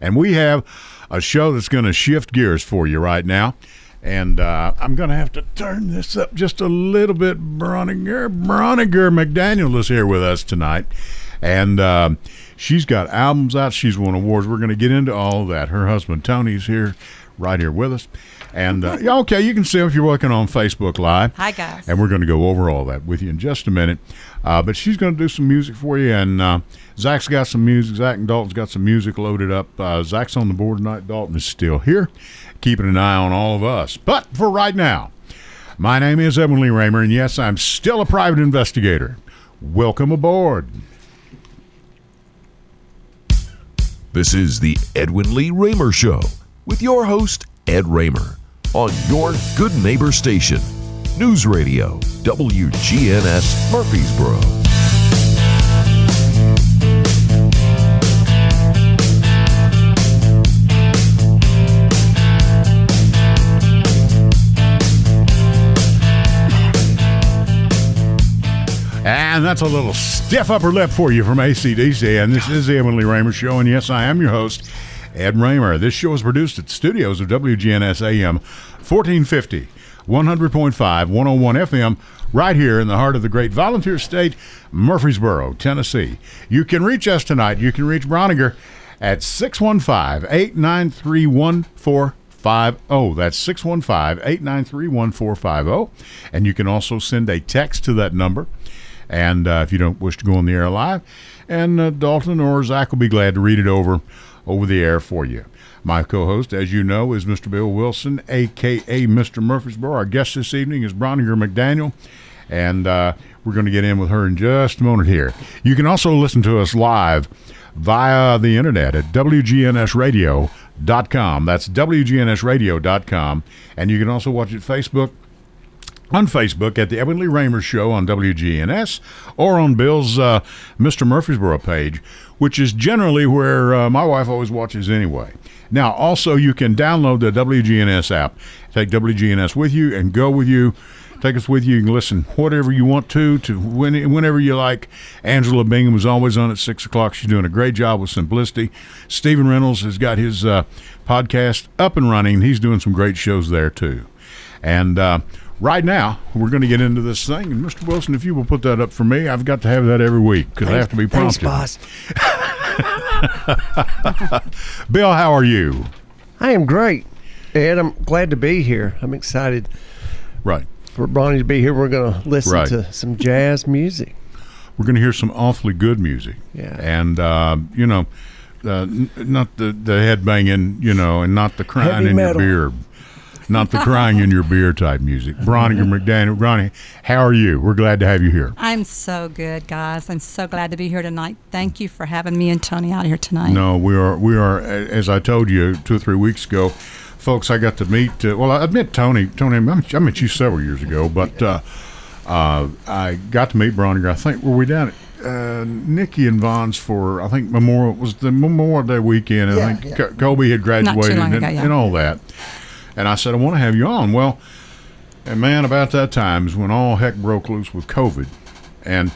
And we have a show that's going to shift gears for you right now. And I'm going to have to turn this up just a little bit. Brauninger McDaniel is here with us tonight. And she's got albums out. She's won awards. We're going to get into all of that. Her husband, Tony's here, right here with us. And, okay, you can see if you're working on Facebook Live. Hi, guys. And we're going to go over all that with you in just a minute. But she's going to do some music for you. And Zach's got some music. Zach and Dalton's got some music loaded up. Zach's on the board tonight. Dalton is still here, keeping an eye on all of us. But for right now, my name is Edwin Lee Raymer. And, yes, I'm still a private investigator. Welcome aboard. This is the Edwin Lee Raymer Show with your host, Ed Raymer, on your good neighbor station, News Radio, WGNS Murfreesboro. And that's a little stiff upper lip for you from ACDC, and this is the Edwin Lee Raymer Show, and yes, I am your host, Ed Raymer. This show is produced at studios of WGNS AM 1450, 100.5, 101 FM, right here in the heart of the great volunteer state, Murfreesboro, Tennessee. You can reach us tonight. You can reach Brauninger at 615-893-1450. That's 615-893-1450. And you can also send a text to that number. And if you don't wish to go on the air live, and Dalton or Zach will be glad to read it over the air for you. My co-host, as you know, is Mr. Bill Wilson, a.k.a. Mr. Murfreesboro. Our guest this evening is Brauninger McDaniel, and we're going to get in with her in just a moment here. You can also listen to us live via the internet at WGNSRadio.com. That's WGNSRadio.com. And you can also watch it on Facebook at the Edwin Lee Raymer Show on WGNS, or on Bill's Mr. Murfreesboro page, which is generally where my wife always watches anyway. Now, also, you can download the WGNS app. Take WGNS with you and go with you. Take us with you. You can listen whatever you want to whenever you like. Angela Bingham is always on at 6 o'clock. She's doing a great job with simplicity. Stephen Reynolds has got his podcast up and running. He's doing some great shows there, too. And right now, we're going to get into this thing. And, Mr. Wilson, if you will put that up for me, I've got to have that every week because I have to be prompted. Thanks, boss. Bill, how are you? I am great, Ed. I'm glad to be here. I'm excited. Right. For Bronny to be here, we're going to listen to some jazz music. We're going to hear some awfully good music. Yeah. And, not the head banging, and not the crying heavy in metal. Your beer. Not the crying in your beer type music. Brauninger McDaniel. Bronny, how are you? We're glad to have you here. I'm so good, guys. I'm so glad to be here tonight. Thank you for having me and Tony out here tonight. No, we are. As I told you 2 or 3 weeks ago, folks, I got to meet. I met Tony. Tony, I met you several years ago, but I got to meet Brauninger. I think were we down at Nikki and Vaughn's for Memorial Day weekend. I think Kobe had graduated. Not too long ago, and all that. And I said, I want to have you on. Well, and man, about that time is when all heck broke loose with COVID. And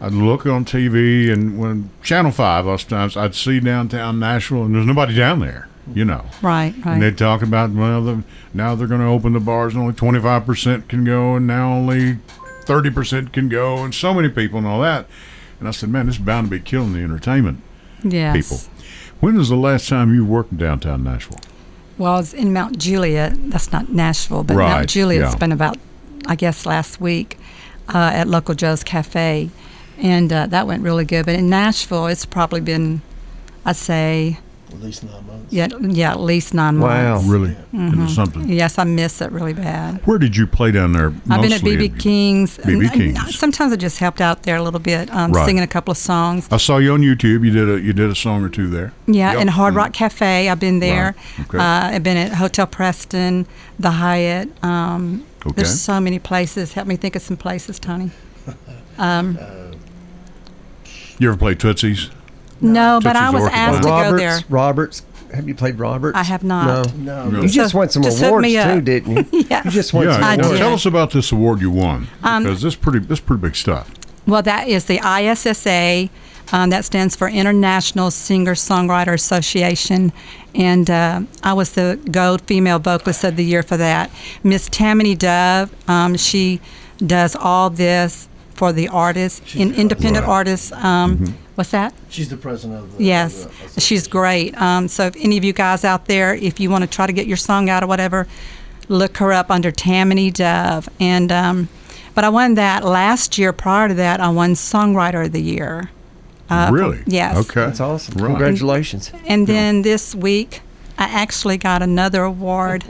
I'd look on TV, and when Channel 5, lots of times, I'd see downtown Nashville, and there's nobody down there, Right, right. And they'd talk about, now they're going to open the bars, and only 25% can go, and now only 30% can go, and so many people and all that. And I said, man, this is bound to be killing the entertainment people. When was the last time you worked in downtown Nashville? Well, I was in Mount Juliet. That's not Nashville, but Mount Juliet's been about, I guess, last week at Local Joe's Cafe, and that went really good. But in Nashville, it's probably been, I'd say, at least 9 months. Yeah, at least 9 months. Wow, really? Mm-hmm. It's something. Yes, I miss it really bad. Where did you play down there? I've been at B.B. King's. Sometimes I just helped out there a little bit, singing a couple of songs. I saw you on YouTube. You did a song or two there. Yeah, and Hard Rock Cafe. I've been there. Right. Okay. I've been at Hotel Preston, the Hyatt. There's so many places. Help me think of some places, Tony. You ever play Tootsie's? No, but I was asked to go there. Roberts. Have you played Roberts? I have not. No. You just won some awards too, didn't you? Yes. You just won some awards. Tell us about this award you won, because this is pretty big stuff. Well, that is the ISSA That stands for International Singer-Songwriter Association. And I was the Gold Female Vocalist of the Year for that. Miss Tammany Dove, she does all this for the artists, independent artists. What's that? She's the president of the... Yes, of the, she's great. So if any of you guys out there, if you want to try to get your song out or whatever, look her up under Tammany Dove. And but I won that last year. Prior to that, I won Songwriter of the Year. Really? Yes. Okay. That's awesome. Right. Congratulations. And then this week, I actually got another award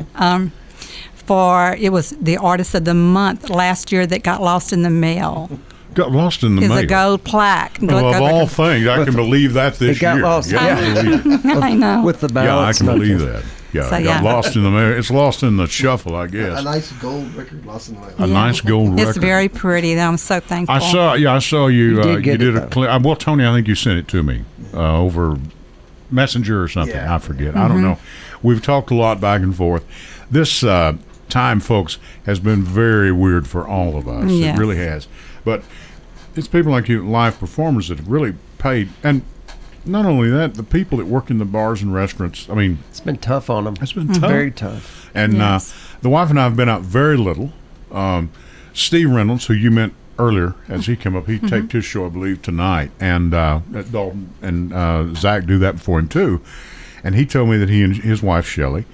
for, it was the Artist of the Month last year that got lost in the mail. Got lost in the mail. It's a gold plaque. Well, of all things, I can believe that this year. It got lost. I know. With the balance. Yeah, I can believe that. Yeah, so, got lost in the mail. It's lost in the shuffle, I guess. A nice gold record lost in the mail. A nice gold record. It's very pretty. I'm so thankful. I saw you. You did a clip. Well, Tony, I think you sent it to me over Messenger or something. Yeah. I forget. Mm-hmm. I don't know. We've talked a lot back and forth. This time, folks, has been very weird for all of us. Yes. It really has. But it's people like you, live performers, that have really paid. And not only that, the people that work in the bars and restaurants, I mean... It's been tough on them. It's been tough. Very tough. And the wife and I have been out very little. Steve Reynolds, who you met earlier, as he came up, he taped his show, I believe, tonight. And Dalton and Zach do that before him, too. And he told me that he and his wife, Shelley,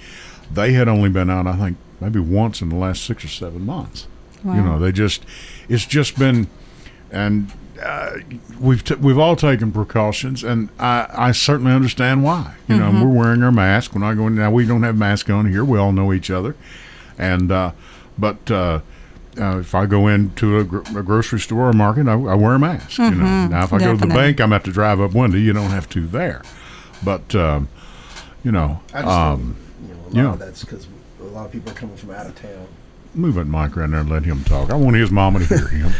they had only been out, I think, maybe once in the last 6 or 7 months. Wow. You know, they just... It's just been... and. We've all taken precautions, and I certainly understand why. You know, we're wearing our mask when I go in. Now we don't have masks on here. We all know each other, and but if I go into a grocery store or market, I wear a mask. You know, now if I go to the bank, I'm have to drive up window. You don't have to there, but you know, I just think a lot of that's because a lot of people are coming from out of town. Move that mic around there and let him talk. I want his mama to hear him.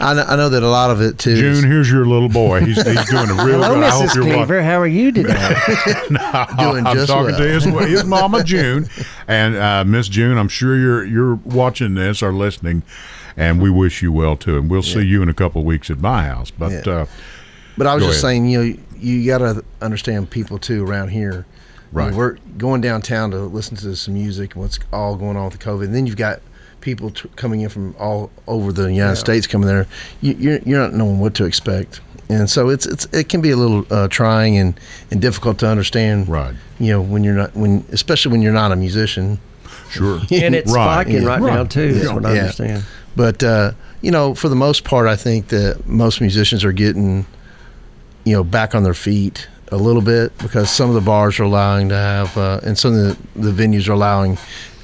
I know that a lot of it, too. June, here's your little boy. He's doing a real good. I hope you're watching. How are you today? I'm talking to his mama, June. And Miss June, I'm sure you're watching this or listening, and we wish you well, too. And we'll see you in a couple of weeks at my house. But but I was just saying, you know, you got to understand people, too, around here. Right. We're going downtown to listen to some music and what's all going on with the COVID. And then you've got people coming in from all over the United States coming there. You're not knowing what to expect. And so it can be a little trying and difficult to understand. Right. You know, especially when you're not a musician. Sure. And it's spiking right now too. That's what I understand. But you know, for the most part, I think that most musicians are getting, you know, back on their feet a little bit, because some of the bars are allowing to have and some of the venues are allowing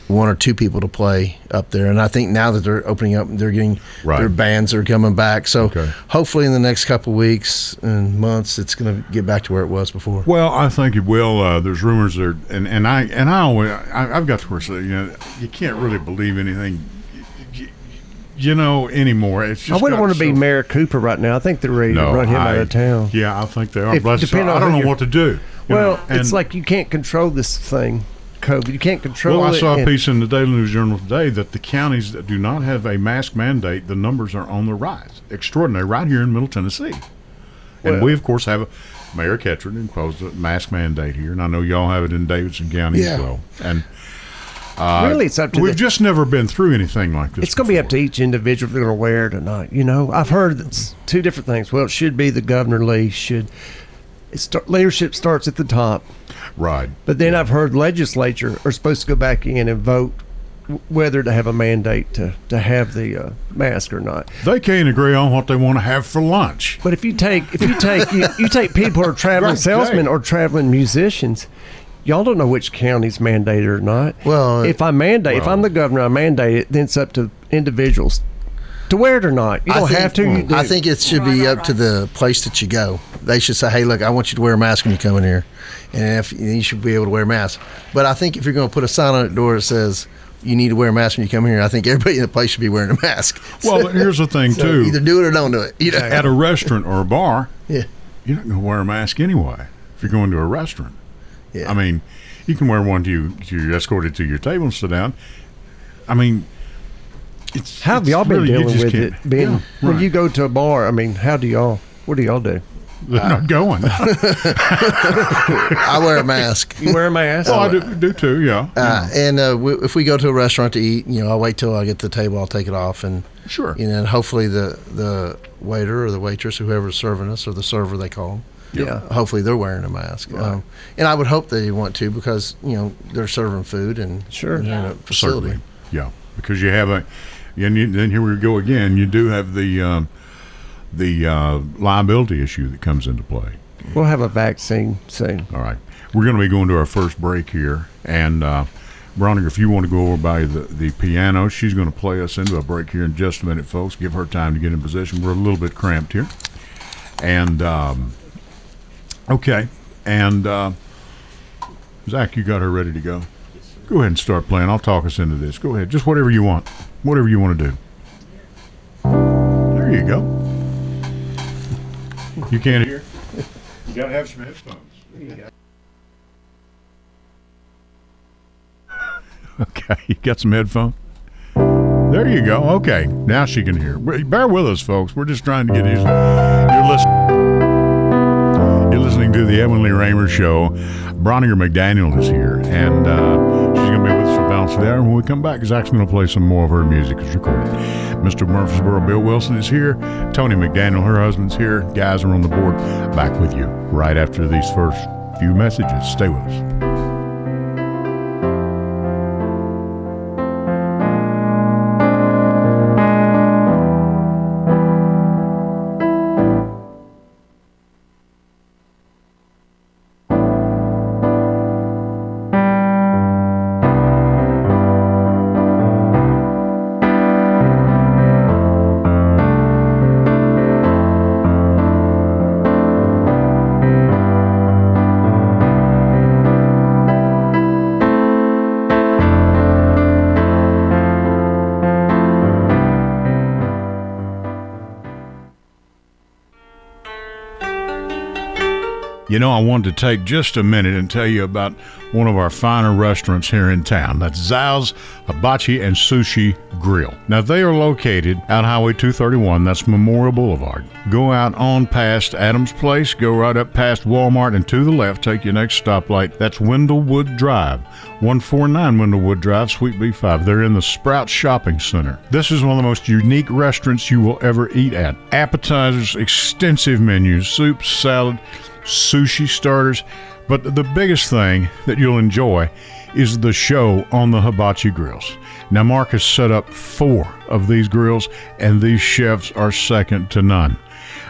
1 or 2 people to play up there. And I think now that they're opening up, they're getting their bands are coming back. So hopefully in the next couple of weeks and months, it's going to get back to where it was before. Well, I think it will. There's rumors there, and I've got to where, you know, you can't really believe anything, you know, anymore. It's just, I wouldn't want to be Mayor Cooper right now. I think they're ready to run him out of town. Yeah, I think they are. I don't know what to do. Well, it's like you can't control this thing, COVID. You can't control it. Well, I saw a piece in the Daily News Journal today that the counties that do not have a mask mandate, the numbers are on the rise. Extraordinary, right here in Middle Tennessee. And we, of course, have Mayor Ketchard imposed a mask mandate here, and I know y'all have it in Davidson County as well. And really, it's up to... We've just never been through anything like this. It's going to be up to each individual if they're going to wear it or not. You know, I've heard that's 2 different things. Well, it should be the Governor Lee should... leadership starts at the top. Right. But then I've heard legislature are supposed to go back in and vote whether to have a mandate to have the mask or not. They can't agree on what they want to have for lunch. But if you take people who are traveling salesmen or traveling musicians, y'all don't know which county's mandated or not. Well, if I'm the governor, I mandate it, then it's up to individuals to wear it or not. You don't have to. You do. I think it should be up to the place that you go. They should say, hey, look, I want you to wear a mask when you come in here. And you should be able to wear a mask. But I think if you're going to put a sign on the door that says you need to wear a mask when you come here, I think everybody in the place should be wearing a mask. Well, here's the thing, too. Either do it or don't do it. You know? At a restaurant or a bar, you're not going to wear a mask anyway if you're going to a restaurant. Yeah. I mean, you can wear one to escort it to your table and sit down. I mean, how have y'all been dealing with it? When you go to a bar, I mean, what do y'all do? They're not going. I wear a mask. You wear a mask? Well, I do too, yeah. And if we go to a restaurant to eat, you know, I'll wait till I get to the table. I'll take it off. And, sure. You know, hopefully the waiter or the waitress, whoever's serving us, or the server they call them, hopefully they're wearing a mask. Right. And I would hope they want to, because, you know, they're serving food and in a facility. Certainly. Yeah, because you have a – and then here we go again. You do have the liability issue that comes into play. We'll have a vaccine soon. All right. We're going to be going to our first break here. And, Brauninger, if you want to go over by the piano, she's going to play us into a break here in just a minute, folks. Give her time to get in position. We're a little bit cramped here. And, okay. And, Zach, you got her ready to go? Go ahead and start playing. I'll talk us into this. Go ahead. Just whatever you want. Whatever you want to do. There you go. You can't hear? You got to have some headphones. Okay, you got some headphones? There you go. Okay, now she can hear. Bear with us, folks. We're just trying to get used to it. You're listening to the Edwin Lee Raymer Show. Brauninger McDaniel is here, and she's going to be with us for the balance of the hour. When we come back, Zach's going to play some more of her music as recorded. Mr. Murfreesboro, Bill Wilson, is here. Tony McDaniel, her husband's here. Guys are on the board. Back with you right after these first few messages. Stay with us. You know, I wanted to take just a minute and tell you about one of our finer restaurants here in town. That's Zao's Hibachi and Sushi Grill. Now, they are located out Highway 231. That's Memorial Boulevard. Go out on past Adams Place. Go right up past Walmart and to the left. Take your next stoplight. That's Wendellwood Drive. 149 Wendellwood Drive, Suite B5. They're in the Sprout Shopping Center. This is one of the most unique restaurants you will ever eat at. Appetizers, extensive menus, soup, salad, sushi starters, but the biggest thing that you'll enjoy is the show on the hibachi grills. Now, Mark has set up 4 of these grills, and these chefs are second to none.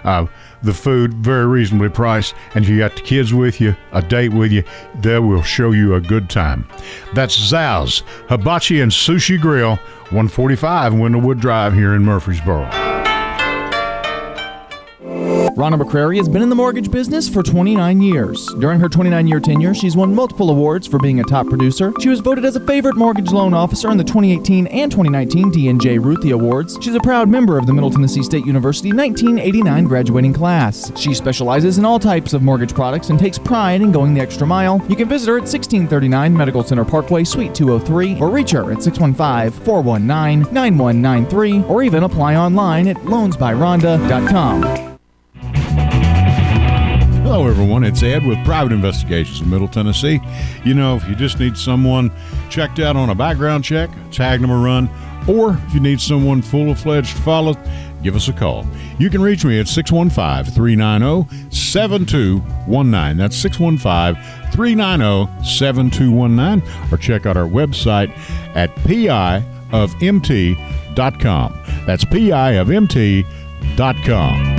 The food, very reasonably priced, and if you got the kids with you, a date with you, they will show you a good time. That's Zao's Hibachi and Sushi Grill, 145 Wendellwood Drive here in Murfreesboro. Rhonda McCrary has been in the mortgage business for 29 years. During her 29-year tenure, she's won multiple awards for being a top producer. She was voted as a favorite mortgage loan officer in the 2018 and 2019 D&J Ruthie Awards. She's a proud member of the Middle Tennessee State University 1989 graduating class. She specializes in all types of mortgage products and takes pride in going the extra mile. You can visit her at 1639 Medical Center Parkway, Suite 203, or reach her at 615-419-9193, or even apply online at loansbyrhonda.com. Hello, everyone. It's Ed with Private Investigations in Middle Tennessee. You know, if you just need someone checked out on a background check, tag them a run, or if you need someone full-fledged to follow, give us a call. You can reach me at 615-390-7219. That's 615-390-7219. Or check out our website at piofmt.com. That's piofmt.com.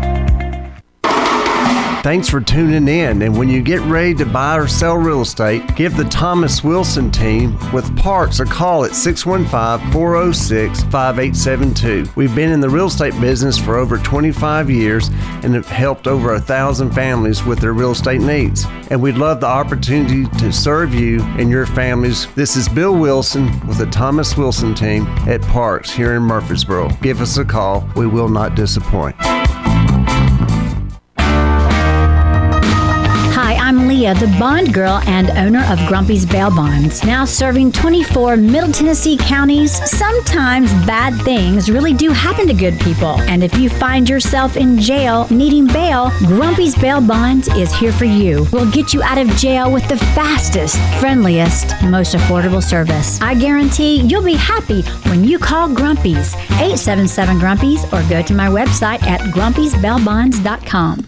Thanks for tuning in, and when you get ready to buy or sell real estate, give the Thomas Wilson team with Parks a call at 615-406-5872. We've been in the real estate business for over 25 years and have helped over 1,000 families with their real estate needs. And we'd love the opportunity to serve you and your families. This is Bill Wilson with the Thomas Wilson team at Parks here in Murfreesboro. Give us a call. We will not disappoint. The Bond Girl and owner of Grumpy's Bail Bonds, now serving 24 Middle Tennessee counties. Sometimes bad things really do happen to good people, and if you find yourself in jail needing bail, Grumpy's Bail Bonds is here for you. We'll get you out of jail with the fastest, friendliest, most affordable service. I guarantee you'll be happy when you call Grumpy's, 877-GRUMPY'S, or go to my website at grumpysbailbonds.com.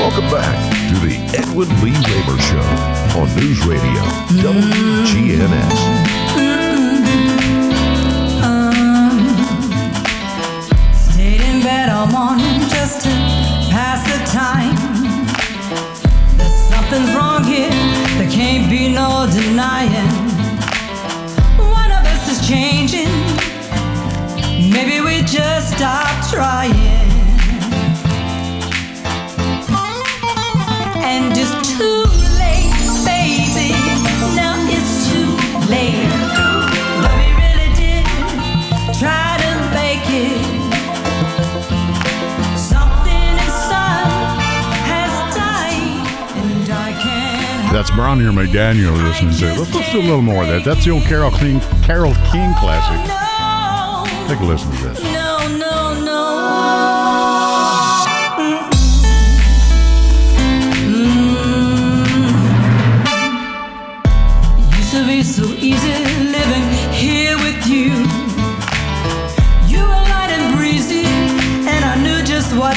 Welcome back to the Edwin Lee Raymer Show on News Radio WGNS. Stayed in bed all morning just to pass the time. There's something's wrong here, there can't be no denying. One of us is changing, maybe we just stop trying. And it's too late, baby, now it's too late. But we really did try to make it. Something inside has died, and I can't. That's Brauninger McDaniel we're listening to. Let's do a little more of that. That's the old Carole King classic. No, take a listen to this.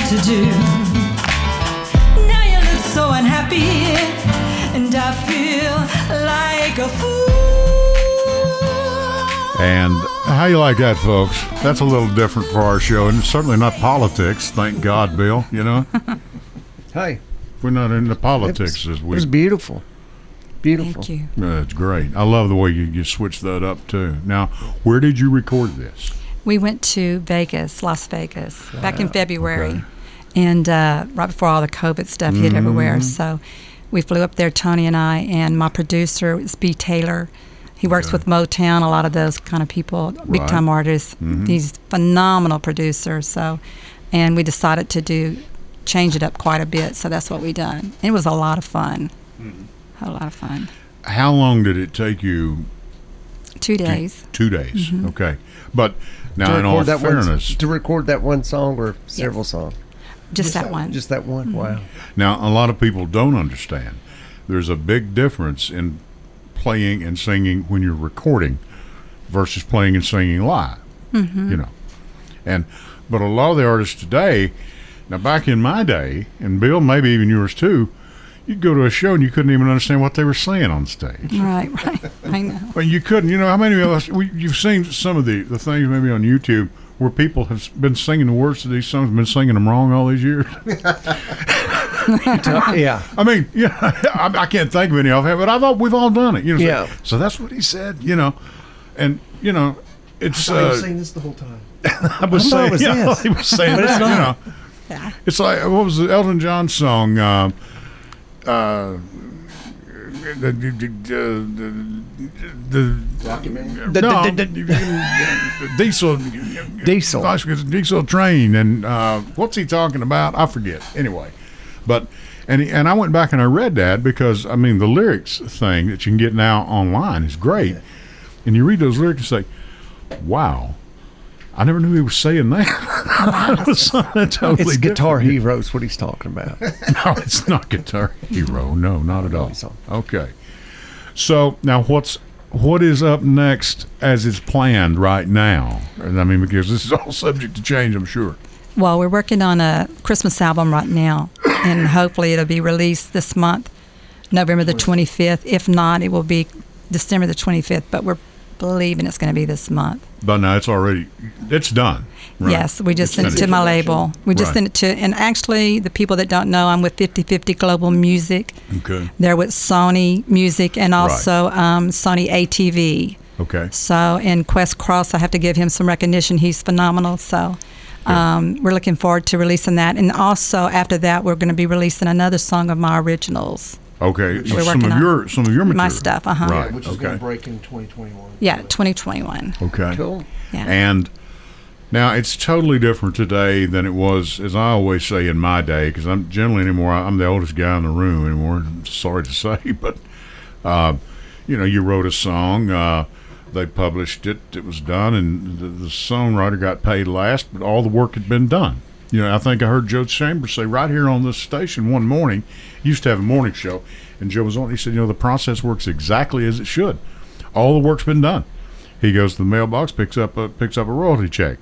To do. Now you look so unhappy, and I feel like a fool. And how you like that, folks? That's a little different for our show, and it's certainly not politics. Thank God, Bill. You know, hey, we're not into politics this week. It was beautiful, beautiful. Thank you. It's great. I love the way you switched that up too. Now, where did you record this? We went to Las Vegas, back in February, okay. And right before all the COVID stuff hit everywhere. So we flew up there, Tony and I, and my producer is B. Taylor. He works with Motown, a lot of those kind of people, big-time artists. Mm-hmm. He's a phenomenal producer. So, and we decided to change it up quite a bit, so that's what we done. It was a lot of fun, a lot of fun. How long did it take you? 2 days. 2 days, okay. But now, in all fairness, to record that one song or several songs? Just that one. Just that one, wow. Now, a lot of people don't understand. There's a big difference in playing and singing when you're recording versus playing and singing live, you know. But a lot of the artists today, now back in my day, and Bill, maybe even yours too, you'd go to a show and you couldn't even understand what they were saying on stage. Right. I know. Well, you couldn't. You know, how many of us, you've seen some of the things maybe on YouTube where people have been singing the words to these songs and been singing them wrong all these years? Yeah. I mean, I can't think of any offhand, but I thought we've all done it. You know, so that's what he said, you know. And, you know, it's... I was saying this the whole time. I was saying this. He was saying that, you know. Yeah. It's like, what was the Elton John song... diesel train, and what's he talking about? I forget. Anyway, but and I went back and I read that, because I mean the lyrics thing that you can get now online is great, and you read those lyrics and say, wow, I never knew he was saying that. That was something totally it's Guitar different. Hero is what he's talking about. No, it's not Guitar Hero. No, not at all. Okay. So now what is up next as it's planned right now? I mean, because this is all subject to change, I'm sure. Well, we're working on a Christmas album right now, and hopefully it'll be released this month, November the 25th. If not, it will be December the 25th, but we're believing it's going to be this month. But now it's done. Right? Yes, we just sent it to my label. We just sent it to, and actually the people that don't know, I'm with 50/50 Global Music. Okay. They're with Sony Music and also Sony ATV. Okay. So, and Quest Cross, I have to give him some recognition. He's phenomenal, so... Yeah. We're looking forward to releasing that, and also after that, we're going to be releasing another song of my originals. Okay, so some of your material. My stuff, right? Yeah, which is going to break in 2021. Yeah, 2021. Okay, cool. Yeah. And now it's totally different today than it was, as I always say, in my day. Because I'm generally anymore, I'm the oldest guy in the room anymore. I'm sorry to say, but you wrote a song. They published it. It was done, and the songwriter got paid last, but all the work had been done. You know, I think I heard Joe Chambers say right here on this station one morning, he used to have a morning show, and Joe was on. He said, the process works exactly as it should. All the work's been done. He goes to the mailbox, picks up a royalty check.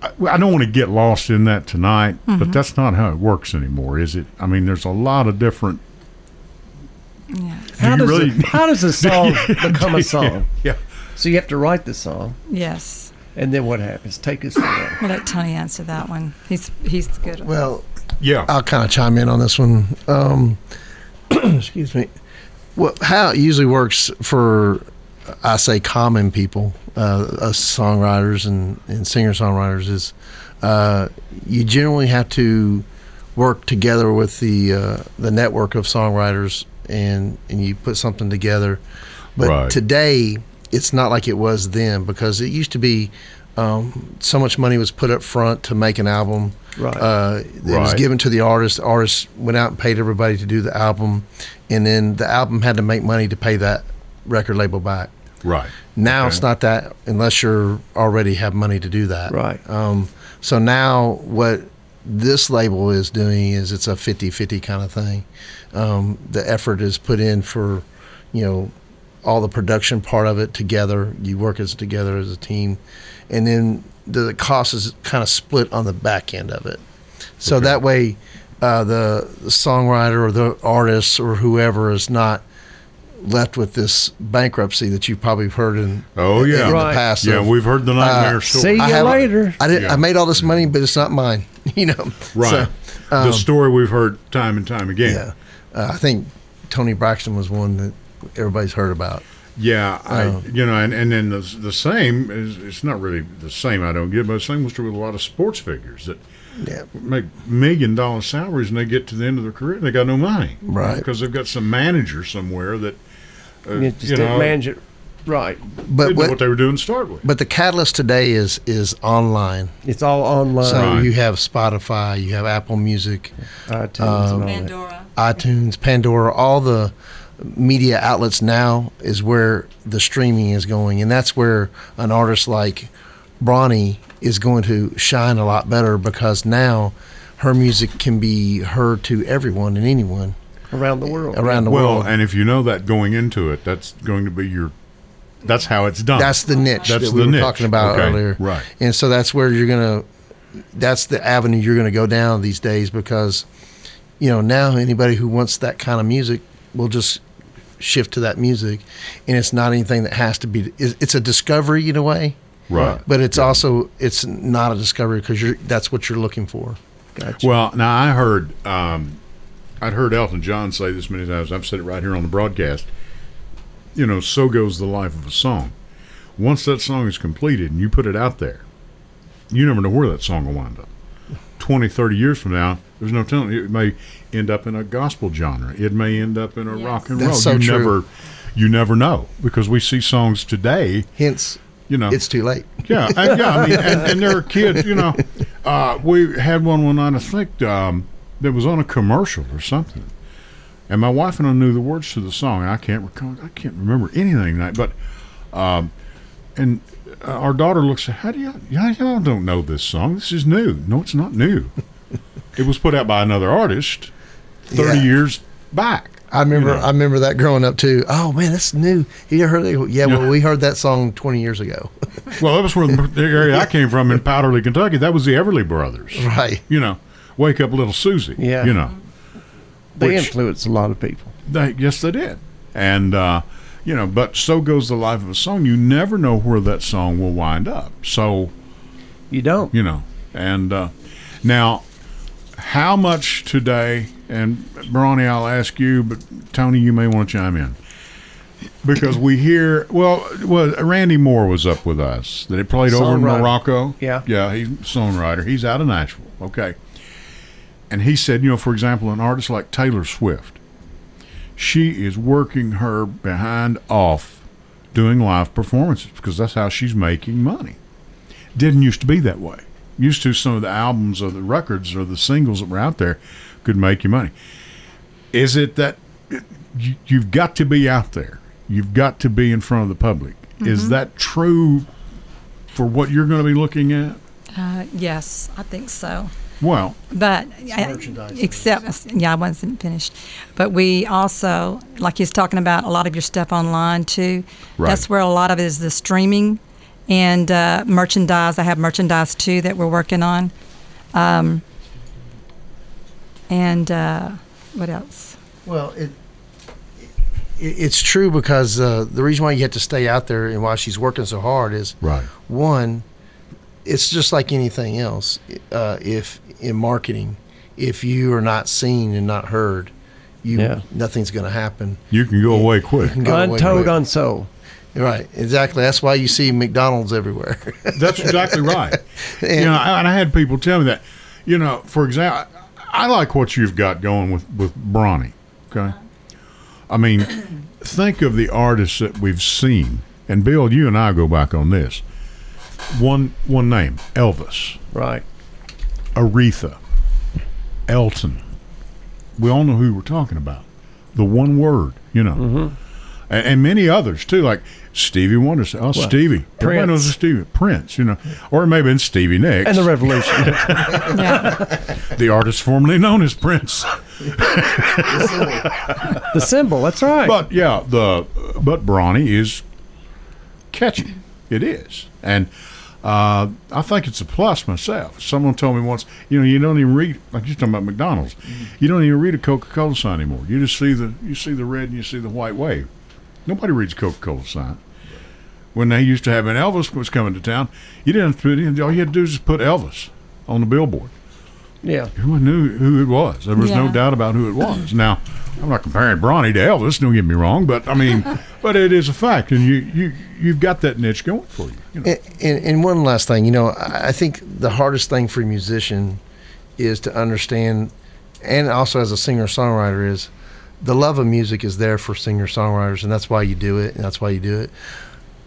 I don't want to get lost in that tonight, mm-hmm. but that's not how it works anymore, is it? I mean, there's a lot of different. Yeah. How does a song become a song? Yeah. So you have to write the song. Yes. And then what happens? Take us through. We'll let Tony answer that one. He's good at that. Yeah. I'll kind of chime in on this one. Excuse me. Well, how it usually works for, I say, common people, us songwriters and singer-songwriters, is you generally have to work together with the network of songwriters, and you put something together. But today... it's not like it was then, because it used to be so much money was put up front to make an album. Right. It was given to the artist. The artist went out and paid everybody to do the album, and then the album had to make money to pay that record label back. Right. Now it's not that, unless you already have money to do that. Right. So now what this label is doing is it's a 50-50 kind of thing. The effort is put in for, all the production part of it together. You work together as a team, and then the cost is kind of split on the back end of it. So that way, the songwriter or the artist or whoever is not left with this bankruptcy that you've probably heard in the past. Yeah, we've heard the nightmare story. See you later. I made all this money, but it's not mine. Right. So, the story we've heard time and time again. Yeah, I think Tony Braxton was one that everybody's heard about. Yeah, and then the same is, it's not really the same, I don't get, but the same was true with a lot of sports figures that make $1 million salaries, and they get to the end of their career and they got no money, right? Because they've got some manager somewhere that didn't manage it right. But didn't know what they were doing to start with. But the catalyst today is online. It's all online. So you have Spotify, you have Apple Music, iTunes, Pandora, all the media outlets now is where the streaming is going, and that's where an artist like Bronnie is going to shine a lot better, because now her music can be heard to everyone and anyone around the world. Well, and if you know that going into it, that's going to be that's how it's done. That's the niche we were talking about earlier. Right. And so that's where that's the avenue you're going to go down these days, because, now anybody who wants that kind of music will just shift to that music, and it's not anything that has to be. It's a discovery in a way, right? But it's also not a discovery, because that's what you're looking for. Gotcha. Well, now I heard I'd heard Elton John say this many times. I've said it right here on the broadcast. So goes the life of a song. Once that song is completed and you put it out there, you never know where that song will wind up. 20, 30 years from now, there's no telling. It may end up in a gospel genre. It may end up in a rock and roll. So you never know, because we see songs today. Hence, it's too late. Yeah, I mean, and there are kids. We had one night, I think, that was on a commercial or something, and my wife and I knew the words to the song. I can't remember anything tonight, but and our daughter looks, how do y'all don't know this song? This is new. No, it's not new. It was put out by another artist 30 years back. I remember that growing up too. Oh man, that's new. You heard it? Yeah, well, we heard that song 20 years ago. Well, that was where the area I came from in Powderly, Kentucky. That was the Everly Brothers, right? You know, Wake Up Little Susie. Yeah, you know, they influenced a lot of people. Yes, they did. And you know, but so goes the life of a song. You never know where that song will wind up. So you don't. You know, and now. How much today, and Bronnie, I'll ask you, but Tony, you may want to chime in. Because we hear, well, Randy Moore was up with us. That he played over in Morocco. Yeah. Yeah, he's a songwriter. He's out of Nashville. Okay. And he said, you know, for example, an artist like Taylor Swift, she is working her behind off doing live performances because that's how she's making money. Didn't used to be that way. Used to some of the albums or the records or the singles that were out there could make you money. Is it that you've got to be out there? You've got to be in front of the public. Mm-hmm. Is that true for what you're going to be looking at? Yes, I think so. Well, but I wasn't finished. But we also, like he's talking about, a lot of your stuff online too. Right. That's where a lot of it is the streaming. And merchandise. I have merchandise too that we're working on. What else? Well, it's true because the reason why you have to stay out there and why she's working so hard is one, it's just like anything else. If in marketing, if you are not seen and not heard, nothing's going to happen. You can go away quick. Untold, unsold. Right, exactly. That's why you see McDonald's everywhere. That's exactly right. And, you know, and I had people tell me that. You know, for example, I like what you've got going with Bronnie, okay? I mean, think of the artists that we've seen. And, Bill, you and I go back on this. One name, Elvis. Right. Aretha. Elton. We all know who we're talking about. The one word, you know. Mm-hmm. And many others, too, like Stevie Wonder. Oh, well, Stevie. Prince. Knows Stevie. Prince, you know. Or maybe it's Stevie Nicks. And the Revolution. The artist formerly known as Prince. The symbol, that's right. But, yeah, but Bronnie is catchy. It is. And I think it's a plus myself. Someone told me once, you know, you don't even read, like you're talking about McDonald's, you don't even read a Coca-Cola sign anymore. You just see the red and you see the white wave. Nobody reads Coca-Cola sign. When they used to have an Elvis was coming to town, you didn't have to put it in. All you had to do is just put Elvis on the billboard. Yeah. Everyone knew who it was. There was no doubt about who it was. Now, I'm not comparing Bronnie to Elvis, don't get me wrong, but I mean, but it is a fact, and you've got that niche going for you. You know? And one last thing, you know, I think the hardest thing for a musician is to understand, and also as a singer-songwriter is, the love of music is there for singer-songwriters, and that's why you do it,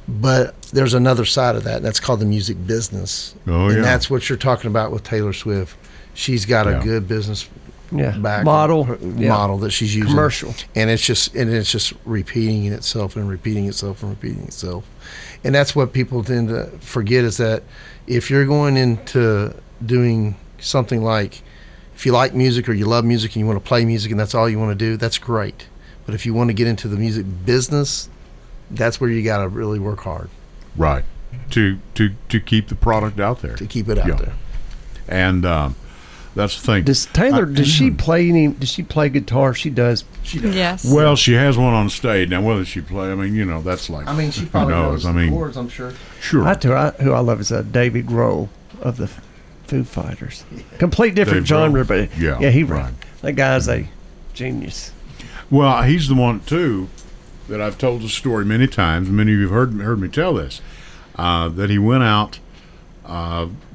But there's another side of that, and that's called the music business. Oh, yeah. And that's what you're talking about with Taylor Swift. She's got a good business model that she's using. Commercial. And it's just repeating itself. And that's what people tend to forget is that if you're going into doing something like, if you like music or you love music and you want to play music and that's all you want to do, that's great. But if you want to get into the music business, that's where you got to really work hard. Right. To keep the product out there. To keep it out there. And that's the thing. Does Taylor? Does she play guitar? She does. She does. Yes. Well, she has one on stage now. Whether she play, I mean, you know, that's like. I mean, she probably knows. I mean, chords. I'm sure. Sure. Who I love is David Grohl of the Foo Fighters. Complete different genre, but yeah, he right. That guy's a genius. Well, he's the one too that I've told the story many times. Many of you have heard me tell this. That he went out.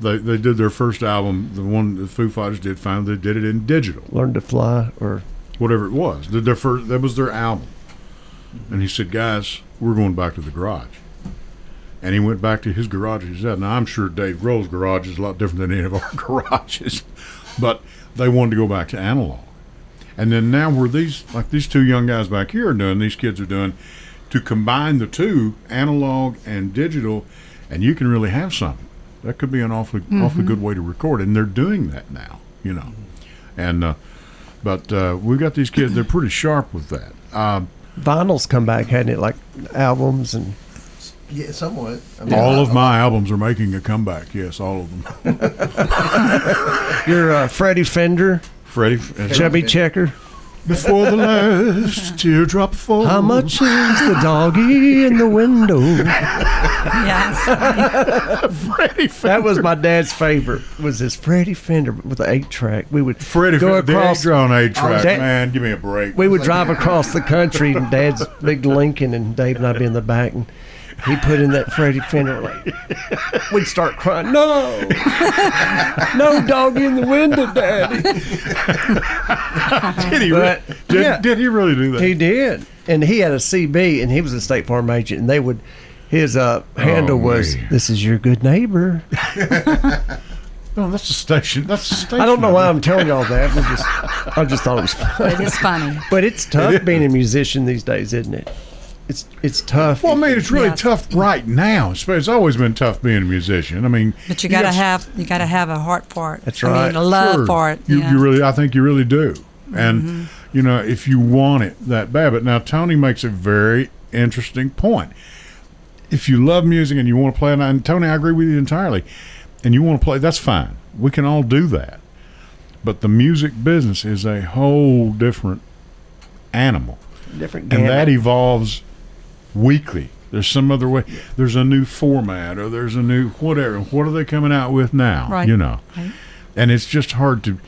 They did their first album, the one the Foo Fighters did. Finally, they did it in digital. Learn to Fly or whatever it was. Their first, that was their album. And he said, "Guys, we're going back to the garage." And he went back to his garage. He said, "Now I'm sure Dave Grohl's garage is a lot different than any of our garages, but they wanted to go back to analog." And then now we're these two young guys back here are doing. These kids are doing to combine the two, analog and digital. and you can really have something. That could be an awfully good way to record, and they're doing that now, you know. And but we've got these kids; they're pretty sharp with that. Vinyl's come back, hadn't it? Like albums and yeah, somewhat. I mean, all of my albums are making a comeback. Yes, all of them. You're Freddie Fender, Chubby Checker. Before the last teardrop falls. How much is the doggy in the window? Yes. Freddie Fender. That was my dad's favorite. Was this Freddie Fender with an 8-track? We would go across on 8-track. Man, give me a break. We would drive across the country, and Dad's big Lincoln, and Dave and I'd be in the back, and he put in that Freddie Fender. Like, we'd start crying. No, no doggy in the window, Daddy. Did he really do that? He did, and he had a CB, and he was a State Farm agent, and they would. His handle was, "This is your good neighbor." No, that's a station. I don't know why I'm telling y'all that. I just thought it was funny. It is funny, but it's tough being a musician these days, isn't it? It's tough. Well, I mean, it's really tough right now. It's always been tough being a musician. I mean, but you gotta have a heart for it. That's right. I mean, a love for it. I think you really do. And you know, if you want it that bad. But now Tony makes a very interesting point. If you love music and you want to play, and Tony, I agree with you entirely. And you want to play, that's fine. We can all do that. But the music business is a whole different animal. Different game. And that evolves. Weekly, there's some other way. There's a new format, or there's a new whatever. What are they coming out with now? Right. You know, right. And it's just hard to.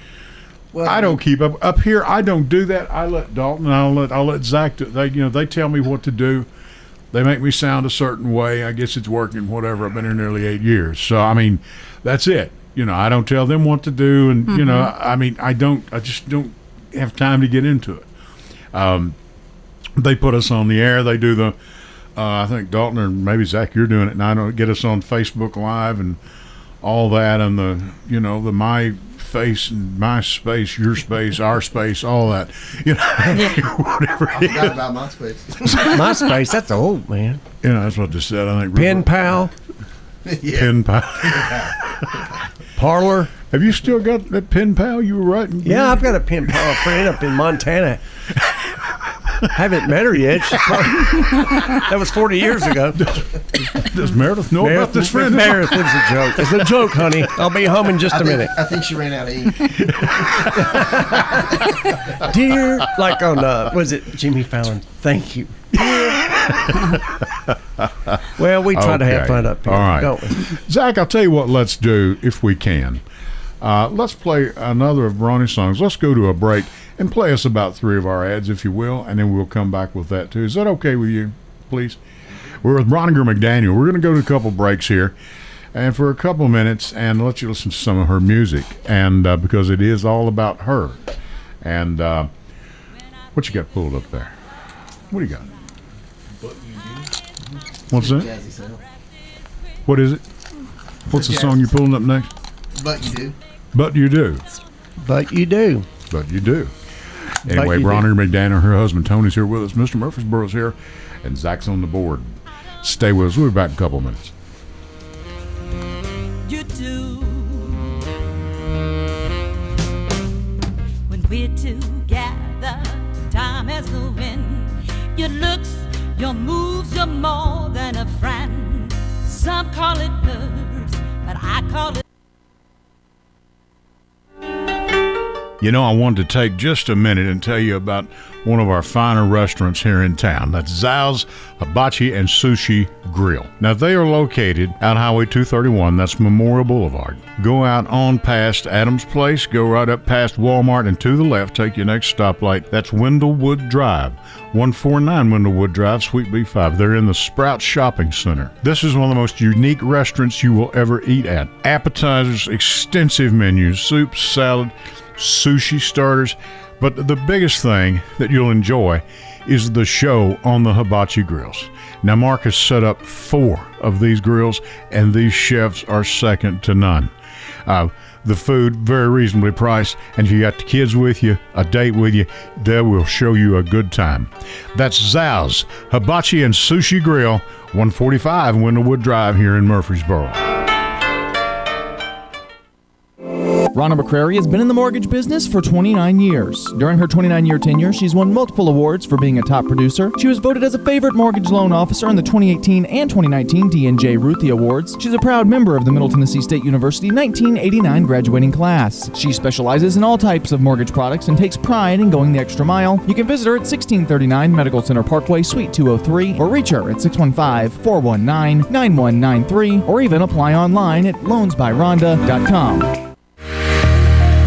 Well, I don't keep up here. I don't do that. I let Dalton. I'll let Zach. They tell me what to do. They make me sound a certain way. I guess it's working. Whatever. I've been here nearly 8 years, so I mean, that's it. You know, I don't tell them what to do, and you know, I mean, I don't. I just don't have time to get into it. They put us on the air. They do the, I think Dalton or maybe Zach, you're doing it, and I don't get us on Facebook Live and all that, and the my face and my space, your space, our space, all that, whatever. I forgot about MySpace. MySpace, that's old, man. That's what I just said. I think Pen Pal. Pen Pal. Parlor. Have you still got that Pen Pal you were writing? Yeah, I've got a Pen Pal friend up in Montana. Haven't met her yet. That was 40 years ago. Does Meredith know about this friend? Meredith is a joke. It's a joke, honey. I'll be home in just a minute. I think she ran out of ink. Dear, like on was it Jimmy Fallon? Thank you. Well, we try to have fun up here, don't we? Zach, I'll tell you what. Let's do if we can. Let's play another of Brauninger's songs. Let's go to a break and play us about 3 of our ads, if you will, and then we'll come back with that, too. Is that okay with you, please? We're with Brauninger McDaniel. We're going to go to a couple breaks here and for a couple minutes and let you listen to some of her music, and because it is all about her. And what you got pulled up there? What do you got? What's that? What is it? What's the song you're pulling up next? But You Do. But You Do. But You Do. But You Do. Anyway, Brauninger McDaniel, her husband Tony's here with us. Mr. Murfreesboro's here. And Zach's on the board. Stay with us. We'll be back in a couple of minutes. You do. When we're together, time is moving. Your looks, your moves, you're more than a friend. Some call it nerves, but I call it. You know, I wanted to take just a minute and tell you about one of our finer restaurants here in town. That's Zao's Hibachi and Sushi Grill. Now, they are located on Highway 231. That's Memorial Boulevard. Go out on past Adams Place. Go right up past Walmart and to the left. Take your next stoplight. That's Wendellwood Drive. 149 Wendellwood Drive, Suite B5. They're in the Sprout Shopping Center. This is one of the most unique restaurants you will ever eat at. Appetizers, extensive menus, soup, salad, sushi starters, but the biggest thing that you'll enjoy is the show on the hibachi grills. Now, Mark has set up 4 of these grills, and these chefs are second to none. the food, very reasonably priced, and if you got the kids with you, a date with you, they will show you a good time. That's Zao's Hibachi and Sushi Grill, 145 Windlewood Drive here in Murfreesboro. Rhonda McCrary has been in the mortgage business for 29 years. During her 29-year tenure, she's won multiple awards for being a top producer. She was voted as a favorite mortgage loan officer in the 2018 and 2019 D&J Ruthie Awards. She's a proud member of the Middle Tennessee State University 1989 graduating class. She specializes in all types of mortgage products and takes pride in going the extra mile. You can visit her at 1639 Medical Center Parkway, Suite 203, or reach her at 615-419-9193, or even apply online at loansbyrhonda.com.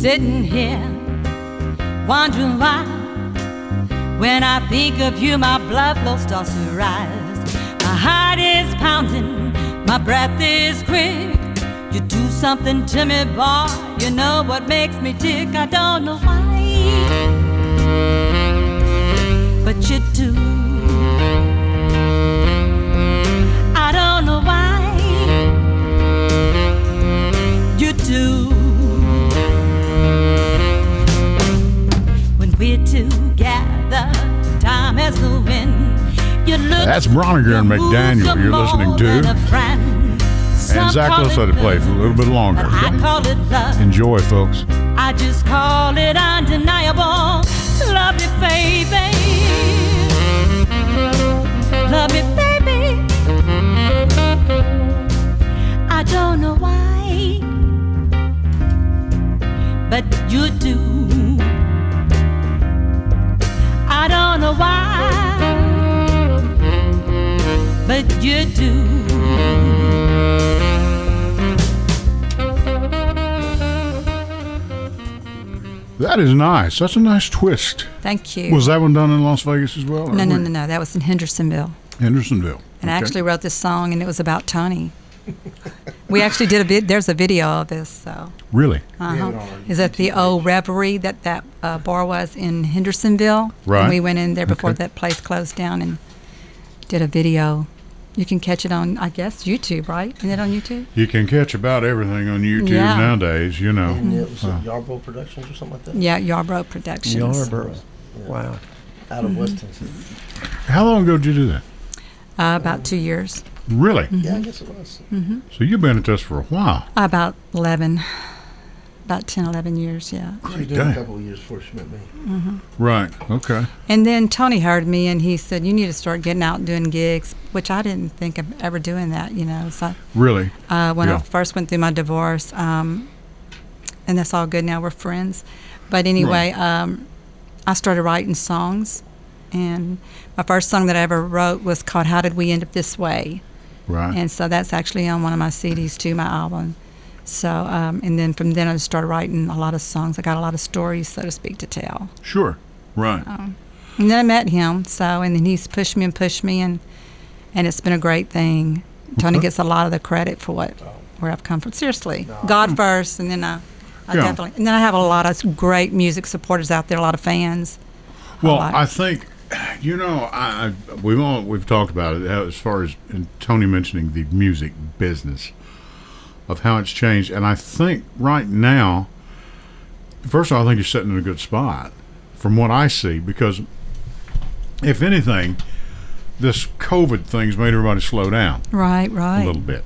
Sitting here, wondering why, when I think of you, my blood flow starts to rise. My heart is pounding, my breath is quick. You do something to me, boy, you know what makes me tick. I don't know why, but you do. I don't know why, you do. We're together, time as the wind. That's Brauninger McDaniel you're listening to. And Zach lets it play for a little bit longer. I call it love. Enjoy, folks. I just call it undeniable. Love me, baby. Love me, baby. I don't know why, but you do. I don't know why, but you do. That is nice. That's a nice twist. Thank you. Was that one done in Las Vegas as well? No. That was in Hendersonville. And okay. I actually wrote this song, and it was about Tony. We actually did a bit. There's a video of this. So really, is that the old Reverie that bar was in Hendersonville? Right. And we went in there before that place closed down and did a video. You can catch it on, I guess, YouTube, right? Isn't it on YouTube? You can catch about everything on YouTube nowadays. You know, and it was Yarbrough Productions or something like that. Yeah, Yarbrough Productions. Yarbrough. Yeah. Wow. Out of West Tennessee. How long ago did you do that? About 2 years. Really? Mm-hmm. Yeah, I guess it was. Mm-hmm. So you've been at this for a while. About 10, 11 years, yeah. She did a couple of years before she met me. Mm-hmm. Right, okay. And then Tony hired me, and he said, you need to start getting out and doing gigs, which I didn't think of ever doing that, you know. So really? When I first went through my divorce, and that's all good now, we're friends. But anyway, I started writing songs, and my first song that I ever wrote was called How Did We End Up This Way? Right. And so that's actually on one of my CDs too, my album. So, and then from then I started writing a lot of songs. I got a lot of stories, so to speak, to tell. Sure, right. And then I met him, and then he's pushed me, and it's been a great thing. Tony gets a lot of the credit for where I've come from. Seriously, God first, and then I definitely, and then I have a lot of great music supporters out there, a lot of fans. Well, I think. You know, we've talked about it as far as Tony mentioning the music business of how it's changed, and I think right now, first of all, I think you're sitting in a good spot from what I see, because if anything, this COVID thing's made everybody slow down, right, a little bit,